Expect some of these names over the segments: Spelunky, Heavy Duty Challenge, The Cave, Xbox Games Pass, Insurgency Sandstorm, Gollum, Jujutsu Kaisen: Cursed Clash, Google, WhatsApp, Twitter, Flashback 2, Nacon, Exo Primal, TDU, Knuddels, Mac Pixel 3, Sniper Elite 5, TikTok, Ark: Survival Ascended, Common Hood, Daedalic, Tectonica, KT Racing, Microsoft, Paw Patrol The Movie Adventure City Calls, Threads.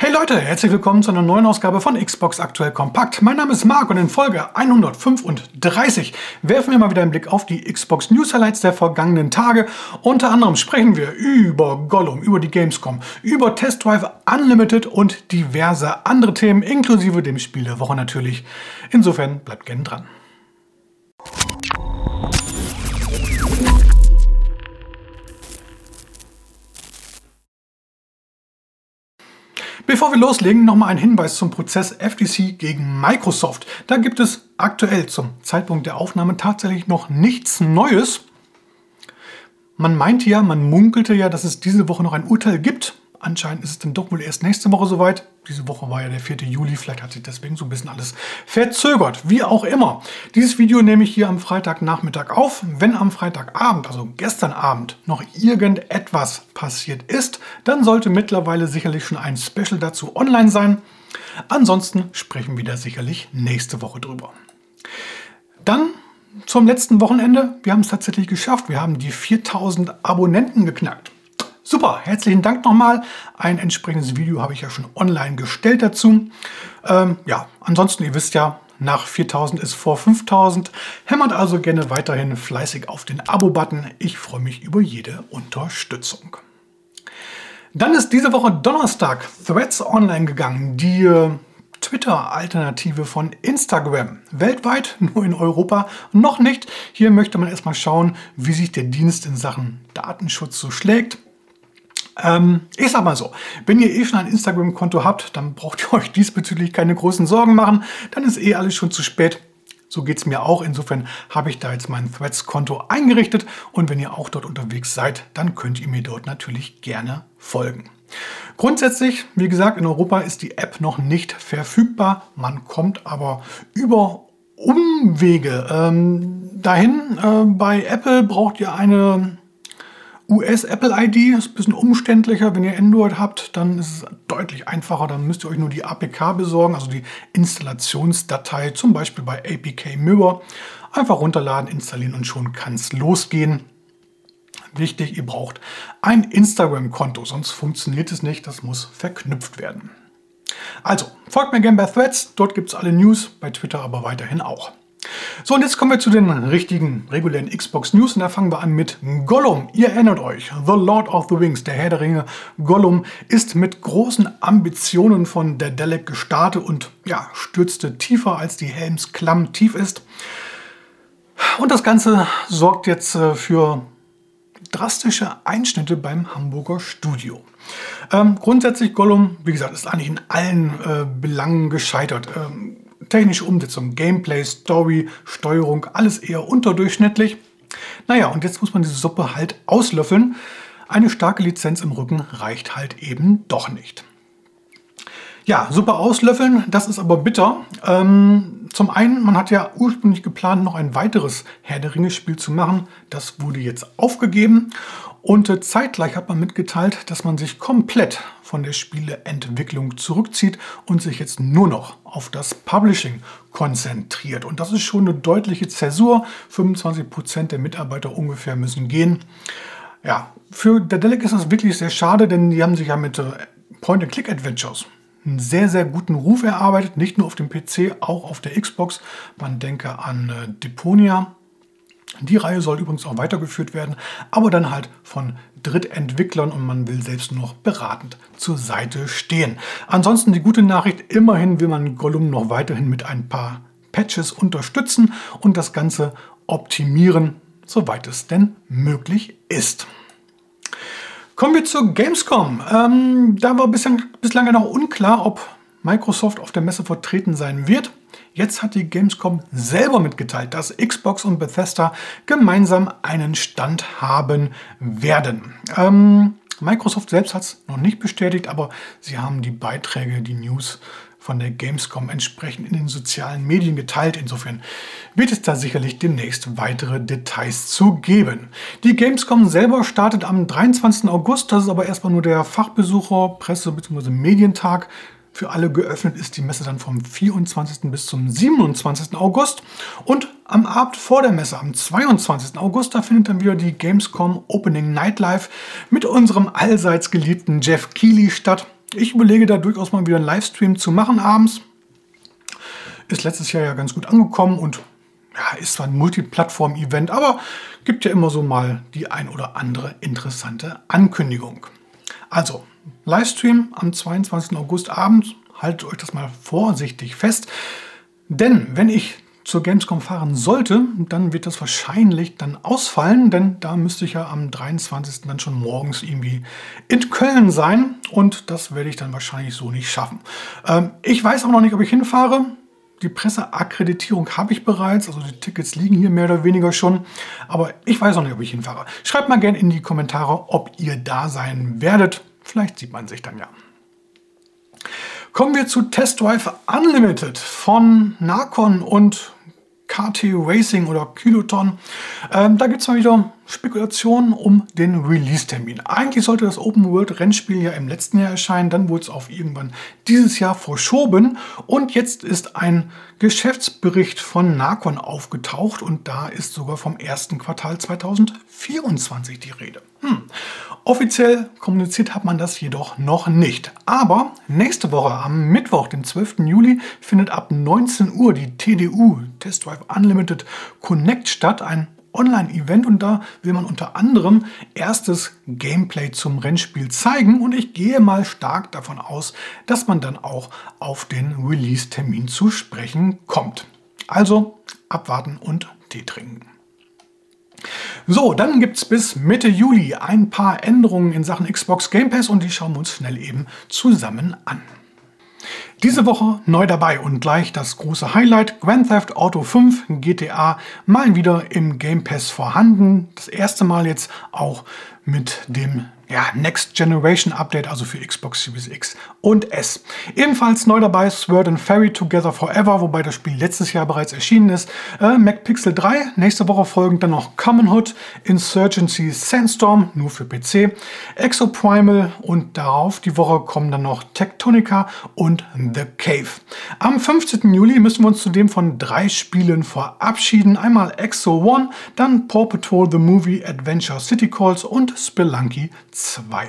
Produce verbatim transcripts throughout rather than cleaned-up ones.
Hey Leute, herzlich willkommen zu einer neuen Ausgabe von Xbox Aktuell Kompakt. Mein Name ist Marc und in Folge hundertfünfunddreißig werfen wir mal wieder einen Blick auf die Xbox News Highlights der vergangenen Tage. Unter anderem sprechen wir über Gollum, über die Gamescom, über Test Drive Unlimited und diverse andere Themen, inklusive dem Spiel der Woche natürlich. Insofern bleibt gerne dran. Bevor wir loslegen, nochmal ein Hinweis zum Prozess F T C gegen Microsoft. Da gibt es aktuell zum Zeitpunkt der Aufnahme tatsächlich noch nichts Neues. Man meinte ja, man munkelte ja, dass es diese Woche noch ein Urteil gibt. Anscheinend ist es dann doch wohl erst nächste Woche soweit. Diese Woche war ja der vierte Juli, vielleicht hat sich deswegen so ein bisschen alles verzögert. Wie auch immer. Dieses Video nehme ich hier am Freitagnachmittag auf. Wenn am Freitagabend, also gestern Abend, noch irgendetwas passiert ist, dann sollte mittlerweile sicherlich schon ein Special dazu online sein. Ansonsten sprechen wir da sicherlich nächste Woche drüber. Dann zum letzten Wochenende. Wir haben es tatsächlich geschafft. Wir haben die viertausend Abonnenten geknackt. Super, herzlichen Dank nochmal. Ein entsprechendes Video habe ich ja schon online gestellt dazu. Ähm, ja, ansonsten, ihr wisst ja, nach viertausend ist vor fünftausend. Hämmert also gerne weiterhin fleißig auf den Abo-Button. Ich freue mich über jede Unterstützung. Dann ist diese Woche Donnerstag Threads online gegangen. Die äh, Twitter-Alternative von Instagram. Weltweit, nur in Europa noch nicht. Hier möchte man erstmal schauen, wie sich der Dienst in Sachen Datenschutz so schlägt. Ähm, ich sag mal so, wenn ihr eh schon ein Instagram-Konto habt, dann braucht ihr euch diesbezüglich keine großen Sorgen machen. Dann ist eh alles schon zu spät. So geht's mir auch. Insofern habe ich da jetzt mein Threads-Konto eingerichtet. Und wenn ihr auch dort unterwegs seid, dann könnt ihr mir dort natürlich gerne folgen. Grundsätzlich, wie gesagt, in Europa ist die App noch nicht verfügbar. Man kommt aber über Umwege ähm, dahin. Äh, bei Apple braucht ihr eine U S-Apple-I D, ist ein bisschen umständlicher. Wenn ihr Android habt, dann ist es deutlich einfacher. Dann müsst ihr euch nur die A P K besorgen, also die Installationsdatei, zum Beispiel bei A P K Mirror. Einfach runterladen, installieren und schon kann es losgehen. Wichtig, ihr braucht ein Instagram-Konto, sonst funktioniert es nicht. Das muss verknüpft werden. Also, folgt mir gerne bei Threads. Dort gibt es alle News, bei Twitter aber weiterhin auch. So, und jetzt kommen wir zu den richtigen, regulären Xbox News und da fangen wir an mit Gollum. Ihr erinnert euch, The Lord of the Rings, der Herr der Ringe Gollum, ist mit großen Ambitionen von Daedalic gestartet und ja, stürzte tiefer, als die Helmsklamm tief ist. Und das Ganze sorgt jetzt für drastische Einschnitte beim Hamburger Studio. Ähm, grundsätzlich Gollum, wie gesagt, ist eigentlich in allen äh, Belangen gescheitert. Ähm, Technische Umsetzung, Gameplay, Story, Steuerung, alles eher unterdurchschnittlich. Naja, und jetzt muss man diese Suppe halt auslöffeln. Eine starke Lizenz im Rücken reicht halt eben doch nicht. Ja, Suppe auslöffeln, das ist aber bitter. Ähm, zum einen, man hat ja ursprünglich geplant, noch ein weiteres Herr der Ringe-Spiel zu machen. Das wurde jetzt aufgegeben. Und äh, zeitgleich hat man mitgeteilt, dass man sich komplett von der Spieleentwicklung zurückzieht und sich jetzt nur noch auf das Publishing konzentriert. Und das ist schon eine deutliche Zäsur. fünfundzwanzig Prozent der Mitarbeiter ungefähr müssen gehen. Ja, für Daedalic ist das wirklich sehr schade, denn die haben sich ja mit äh, Point-and-Click-Adventures einen sehr, sehr guten Ruf erarbeitet. Nicht nur auf dem P C, auch auf der Xbox. Man denke an äh, Deponia. Die Reihe soll übrigens auch weitergeführt werden, aber dann halt von Drittentwicklern und man will selbst noch beratend zur Seite stehen. Ansonsten die gute Nachricht, immerhin will man Gollum noch weiterhin mit ein paar Patches unterstützen und das Ganze optimieren, soweit es denn möglich ist. Kommen wir zur Gamescom. Ähm, da war bisschen, bislang ja noch unklar, ob Microsoft auf der Messe vertreten sein wird. Jetzt hat die Gamescom selber mitgeteilt, dass Xbox und Bethesda gemeinsam einen Stand haben werden. Ähm, Microsoft selbst hat es noch nicht bestätigt, aber sie haben die Beiträge, die News von der Gamescom entsprechend in den sozialen Medien geteilt. Insofern wird es da sicherlich demnächst weitere Details zu geben. Die Gamescom selber startet am dreiundzwanzigsten August. Das ist aber erstmal nur der Fachbesucher-, Presse- bzw. Medientag. Für alle geöffnet ist die Messe dann vom vierundzwanzigsten bis zum siebenundzwanzigsten August. Und am Abend vor der Messe, am zweiundzwanzigsten August, da findet dann wieder die Gamescom Opening Nightlife mit unserem allseits geliebten Jeff Keighley statt. Ich überlege da durchaus mal wieder einen Livestream zu machen abends. Ist letztes Jahr ja ganz gut angekommen und ja, ist zwar ein Multiplattform-Event, aber gibt ja immer so mal die ein oder andere interessante Ankündigung. Also, Livestream am zweiundzwanzigsten August abends. Haltet euch das mal vorsichtig fest. Denn wenn ich zur Gamescom fahren sollte, dann wird das wahrscheinlich dann ausfallen, denn da müsste ich ja am dreiundzwanzigsten dann schon morgens irgendwie in Köln sein und das werde ich dann wahrscheinlich so nicht schaffen. Ähm, ich weiß auch noch nicht, ob ich hinfahre. Die Presseakkreditierung habe ich bereits, also die Tickets liegen hier mehr oder weniger schon, aber ich weiß noch nicht, ob ich hinfahre. Schreibt mal gerne in die Kommentare, ob ihr da sein werdet. Vielleicht sieht man sich dann ja. Kommen wir zu Test Drive Unlimited von Nacon und K T Racing oder Kiloton. Ähm, da gibt es mal wieder Spekulationen um den Release-Termin. Eigentlich sollte das Open-World-Rennspiel ja im letzten Jahr erscheinen, dann wurde es auf irgendwann dieses Jahr verschoben und jetzt ist ein Geschäftsbericht von Nacon aufgetaucht und da ist sogar vom ersten Quartal zweitausendvierundzwanzig die Rede. Hm. Offiziell kommuniziert hat man das jedoch noch nicht. Aber nächste Woche am Mittwoch, dem zwölften Juli, findet ab neunzehn Uhr die T D U Test Drive Unlimited Connect statt, ein Online-Event und da will man unter anderem erstes Gameplay zum Rennspiel zeigen und ich gehe mal stark davon aus, dass man dann auch auf den Release-Termin zu sprechen kommt. Also abwarten und Tee trinken. So, dann gibt es bis Mitte Juli ein paar Änderungen in Sachen Xbox Game Pass und die schauen wir uns schnell eben zusammen an. Diese Woche neu dabei und gleich das große Highlight, Grand Theft Auto fünf, G T A, mal wieder im Game Pass vorhanden. Das erste Mal jetzt auch mit dem ja, Next Generation Update, also für Xbox Series X und S. Ebenfalls neu dabei Sword and Fairy Together Forever, wobei das Spiel letztes Jahr bereits erschienen ist. Äh, Mac Pixel drei, nächste Woche folgend dann noch Common Hood, Insurgency Sandstorm, nur für P C, Exo Primal und darauf die Woche kommen dann noch Tectonica und The Cave. Am fünfzehnten Juli müssen wir uns zudem von drei Spielen verabschieden. Einmal Exo One, dann Paw Patrol The Movie Adventure City Calls und Spelunky zwei.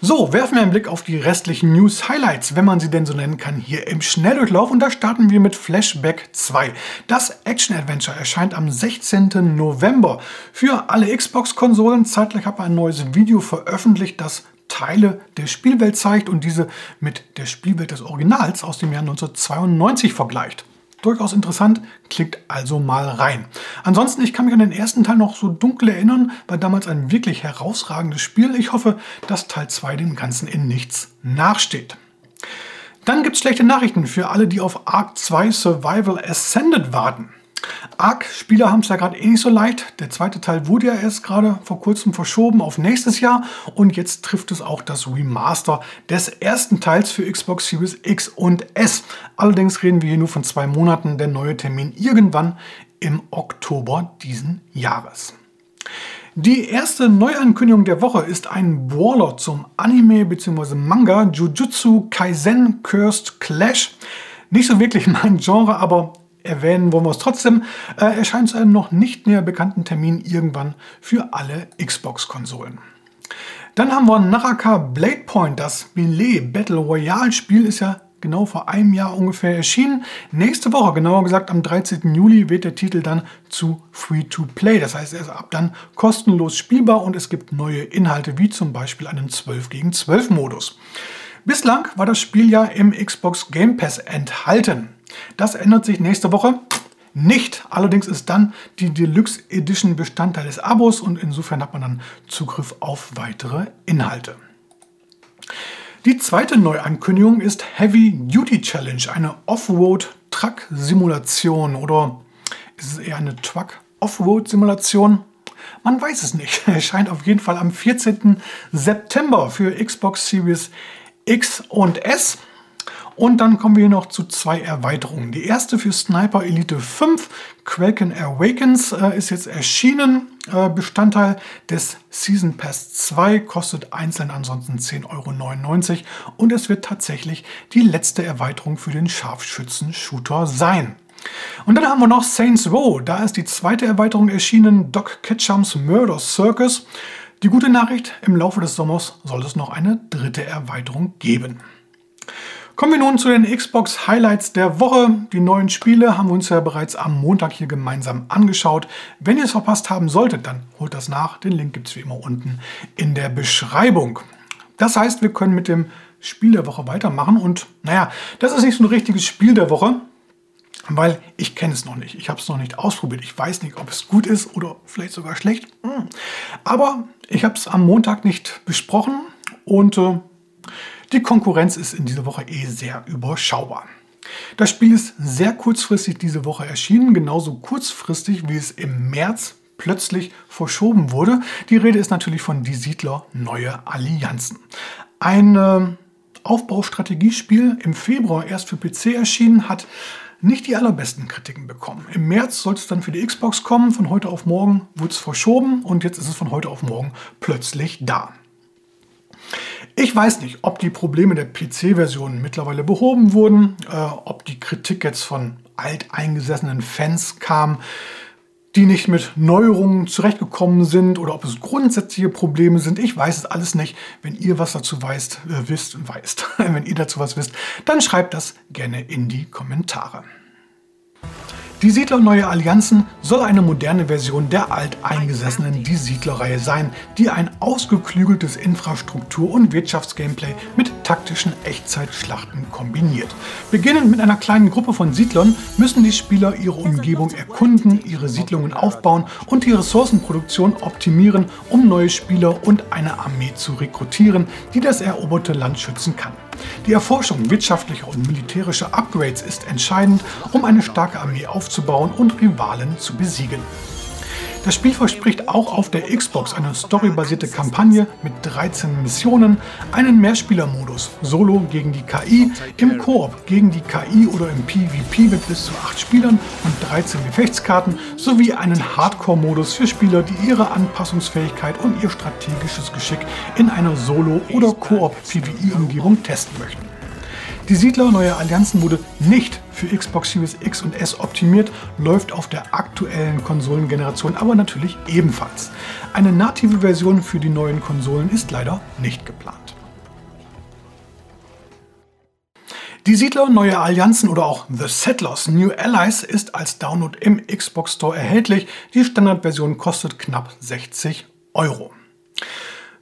So, werfen wir einen Blick auf die restlichen News-Highlights, wenn man sie denn so nennen kann, hier im Schnelldurchlauf. Und da starten wir mit Flashback zwei. Das Action-Adventure erscheint am sechzehnten November für alle Xbox-Konsolen. Zeitgleich hat man ein neues Video veröffentlicht, das Teile der Spielwelt zeigt und diese mit der Spielwelt des Originals aus dem Jahr neunzehnhundertzweiundneunzig vergleicht. Durchaus interessant, klickt also mal rein. Ansonsten, ich kann mich an den ersten Teil noch so dunkel erinnern, war damals ein wirklich herausragendes Spiel. Ich hoffe, dass Teil zwei dem Ganzen in nichts nachsteht. Dann gibt es schlechte Nachrichten für alle, die auf Ark zwei Survival Ascended warten. Ark-Spieler haben es ja gerade eh nicht so leicht. Der zweite Teil wurde ja erst gerade vor kurzem verschoben auf nächstes Jahr und jetzt trifft es auch das Remaster des ersten Teils für Xbox Series X und S. Allerdings reden wir hier nur von zwei Monaten, der neue Termin irgendwann im Oktober diesen Jahres. Die erste Neuankündigung der Woche ist ein Brawler zum Anime bzw. Manga Jujutsu Kaisen Cursed Clash. Nicht so wirklich mein Genre, aber erwähnen wollen wir es trotzdem, äh, erscheint zu einem noch nicht näher bekannten Termin irgendwann für alle Xbox-Konsolen. Dann haben wir Naraka Blade Point, das Melee Battle Royale-Spiel ist ja genau vor einem Jahr ungefähr erschienen. Nächste Woche, genauer gesagt am dreizehnten Juli, wird der Titel dann zu Free-to-Play. Das heißt, er ist ab dann kostenlos spielbar und es gibt neue Inhalte, wie zum Beispiel einen zwölf gegen zwölf Modus. Bislang war das Spiel ja im Xbox Game Pass enthalten. Das ändert sich nächste Woche nicht. Allerdings ist dann die Deluxe Edition Bestandteil des Abos und insofern hat man dann Zugriff auf weitere Inhalte. Die zweite Neuankündigung ist Heavy Duty Challenge, eine Offroad-Truck-Simulation oder ist es eher eine Truck-Offroad-Simulation? Man weiß es nicht. Erscheint auf jeden Fall am vierzehnten September für Xbox Series X und S. Und dann kommen wir hier noch zu zwei Erweiterungen. Die erste für Sniper Elite fünf, Kraken Awakens, äh, ist jetzt erschienen, äh, Bestandteil des Season Pass zwei, kostet einzeln ansonsten zehn Euro neunundneunzig und es wird tatsächlich die letzte Erweiterung für den Scharfschützen-Shooter sein. Und dann haben wir noch Saints Row, da ist die zweite Erweiterung erschienen, Doc Ketchums Murder Circus. Die gute Nachricht, im Laufe des Sommers soll es noch eine dritte Erweiterung geben. Kommen wir nun zu den Xbox Highlights der Woche. Die neuen Spiele haben wir uns ja bereits am Montag hier gemeinsam angeschaut. Wenn ihr es verpasst haben solltet, dann holt das nach. Den Link gibt es wie immer unten in der Beschreibung. Das heißt, wir können mit dem Spiel der Woche weitermachen. Und naja, das ist nicht so ein richtiges Spiel der Woche, weil ich kenne es noch nicht. Ich habe es noch nicht ausprobiert. Ich weiß nicht, ob es gut ist oder vielleicht sogar schlecht. Aber ich habe es am Montag nicht besprochen und äh, die Konkurrenz ist in dieser Woche eh sehr überschaubar. Das Spiel ist sehr kurzfristig diese Woche erschienen, genauso kurzfristig, wie es im März plötzlich verschoben wurde. Die Rede ist natürlich von Die Siedler: Neue Allianzen. Ein äh, Aufbaustrategiespiel, im Februar erst für P C erschienen, hat nicht die allerbesten Kritiken bekommen. Im März sollte es dann für die Xbox kommen, von heute auf morgen wurde es verschoben und jetzt ist es von heute auf morgen plötzlich da. Ich weiß nicht, ob die Probleme der P C-Version mittlerweile behoben wurden, äh, ob die Kritik jetzt von alteingesessenen Fans kam, die nicht mit Neuerungen zurechtgekommen sind oder ob es grundsätzliche Probleme sind. Ich weiß es alles nicht. Wenn ihr was dazu weißt, äh, wisst und weißt, wenn ihr dazu was wisst, dann schreibt das gerne in die Kommentare. Die Siedler Neue Allianzen soll eine moderne Version der alteingesessenen Die Siedler-Reihe sein, die ein ausgeklügeltes Infrastruktur- und Wirtschaftsgameplay mit taktischen Echtzeitschlachten kombiniert. Beginnend mit einer kleinen Gruppe von Siedlern müssen die Spieler ihre Umgebung erkunden, ihre Siedlungen aufbauen und die Ressourcenproduktion optimieren, um neue Spieler und eine Armee zu rekrutieren, die das eroberte Land schützen kann. Die Erforschung wirtschaftlicher und militärischer Upgrades ist entscheidend, um eine starke Armee aufzubauen und Rivalen zu besiegen. Das Spiel verspricht auch auf der Xbox eine storybasierte Kampagne mit dreizehn Missionen, einen Mehrspielermodus, Solo gegen die K I, im Koop gegen die K I oder im PvP mit bis zu acht Spielern und dreizehn Gefechtskarten sowie einen Hardcore-Modus für Spieler, die ihre Anpassungsfähigkeit und ihr strategisches Geschick in einer Solo- oder Koop-PvE-Umgebung testen möchten. Die Siedler Neue Allianzen wurde nicht für Xbox Series X und S optimiert, läuft auf der aktuellen Konsolengeneration aber natürlich ebenfalls. Eine native Version für die neuen Konsolen ist leider nicht geplant. Die Siedler Neue Allianzen oder auch The Settlers New Allies ist als Download im Xbox Store erhältlich. Die Standardversion kostet knapp sechzig Euro.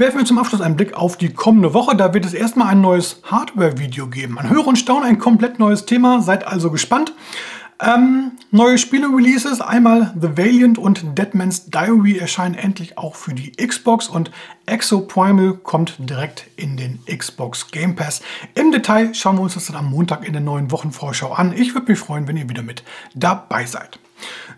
Werfen wir zum Abschluss einen Blick auf die kommende Woche. Da wird es erstmal ein neues Hardware-Video geben. Man höre und staune, ein komplett neues Thema. Seid also gespannt. Ähm, neue Spiele-Releases. Einmal The Valiant und Deadman's Diary erscheinen endlich auch für die Xbox. Und Exo Primal kommt direkt in den Xbox Game Pass. Im Detail schauen wir uns das dann am Montag in der neuen Wochenvorschau an. Ich würde mich freuen, wenn ihr wieder mit dabei seid.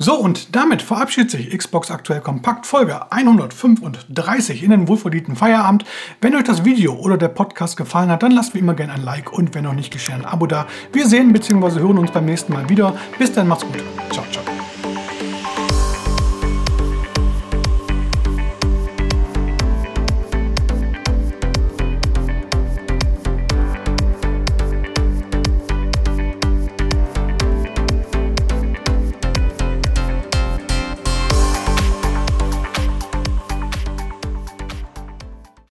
So, und damit verabschiedet sich Xbox Aktuell Kompakt Folge hundertfünfunddreißig in den wohlverdienten Feierabend. Wenn euch das Video oder der Podcast gefallen hat, dann lasst wie immer gerne ein Like und wenn noch nicht geschehen, ein Abo da. Wir sehen bzw. hören uns beim nächsten Mal wieder. Bis dann, macht's gut. Ciao, ciao.